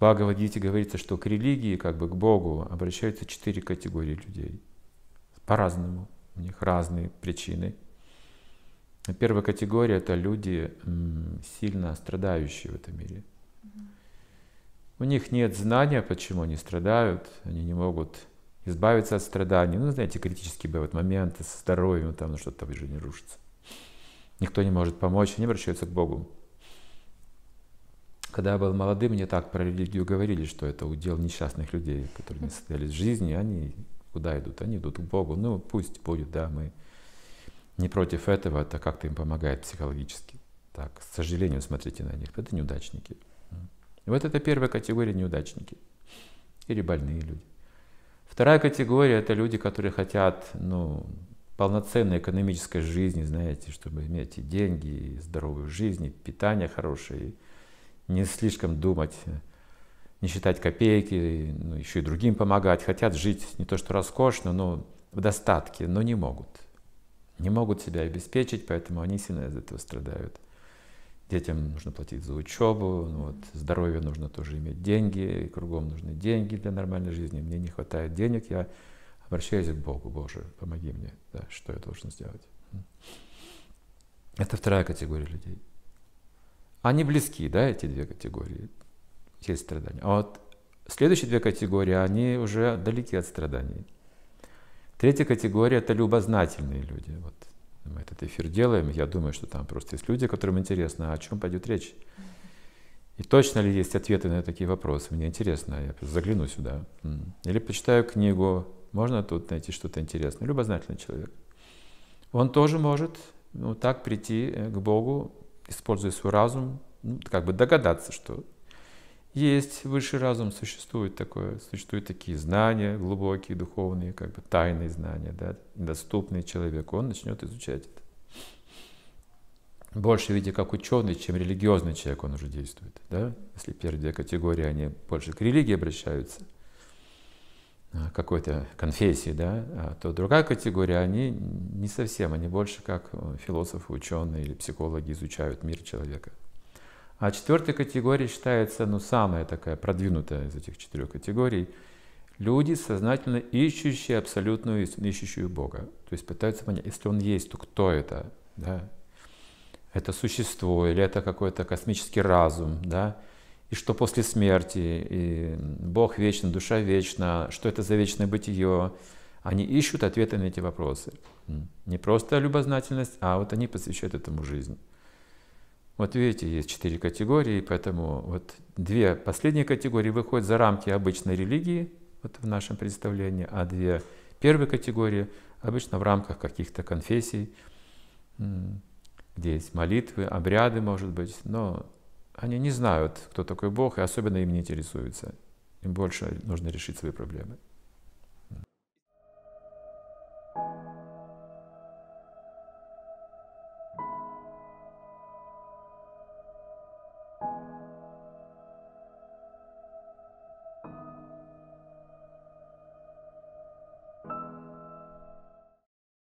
В Бхаговодите говорится, что к религии, как бы к Богу, обращаются 4 категории людей. По-разному, у них разные причины. Первая категория — это люди, сильно страдающие в этом мире. У них нет знания, почему они страдают, они не могут избавиться от страданий. Ну, знаете, критические бывают моменты со здоровьем, там, ну, что-то в жизни рушится. Никто не может помочь, они обращаются к Богу. Когда я был молодым, мне так про религию говорили, что это удел несчастных людей, которые не состоялись в жизни, они куда идут? Они идут к Богу. Ну, пусть будет, да, мы не против этого, это как-то им помогает психологически. Так, с сожалением смотрите на них, это неудачники. И вот это первая категория — неудачники или больные люди. Вторая категория — это люди, которые хотят, ну, полноценной экономической жизни, знаете, чтобы иметь и деньги, и здоровую жизнь, и питание хорошее, не слишком думать, не считать копейки, ну, еще и другим помогать. Хотят жить не то что роскошно, но в достатке, но не могут. Не могут себя обеспечить, поэтому они сильно из этого страдают. Детям нужно платить за учебу, ну, вот, здоровье нужно тоже иметь деньги, и кругом нужны деньги для нормальной жизни. Мне не хватает денег, я обращаюсь к Богу. Боже, помоги мне, да, что я должен сделать? Это вторая категория людей. Они близки, да, эти две категории, есть страдания. А вот следующие две категории, они уже далеки от страданий. Третья категория — это любознательные люди. Вот мы этот эфир делаем, я думаю, что там просто есть люди, которым интересно, о чем пойдет речь. И точно ли есть ответы на такие вопросы? Мне интересно, я загляну сюда. Или почитаю книгу, можно тут найти что-то интересное. Любознательный человек. Он тоже может, ну, так прийти к Богу, используя свой разум, ну, как бы догадаться, что есть высший разум, существует такое, существуют такие знания глубокие, духовные, как бы тайные знания, да, недоступные человеку, он начнет изучать это. Больше, видите, как ученый, чем религиозный человек он уже действует, да? Если первые две категории, они больше к религии обращаются, к какой-то конфессии, да, а то другая категория, они не совсем, они больше как философы, ученые или психологи изучают мир человека. А четвертая категория считается, ну, самая такая продвинутая из этих 4 категорий. Люди, сознательно ищущие абсолютную истину, ищущую Бога. То есть пытаются понять, если Он есть, то кто это? Да? Это существо или это какой-то космический разум? Да? И что после смерти? И Бог вечен, душа вечна, что это за вечное бытие? Они ищут ответы на эти вопросы. Не просто любознательность, а вот они посвящают этому жизнь. Вот видите, есть 4 категории, поэтому вот 2 последние категории выходят за рамки обычной религии, вот в нашем представлении, а 2 первые категории обычно в рамках каких-то конфессий, где есть молитвы, обряды, может быть, но они не знают, кто такой Бог, и особенно им не интересуются. Им больше нужно решить свои проблемы.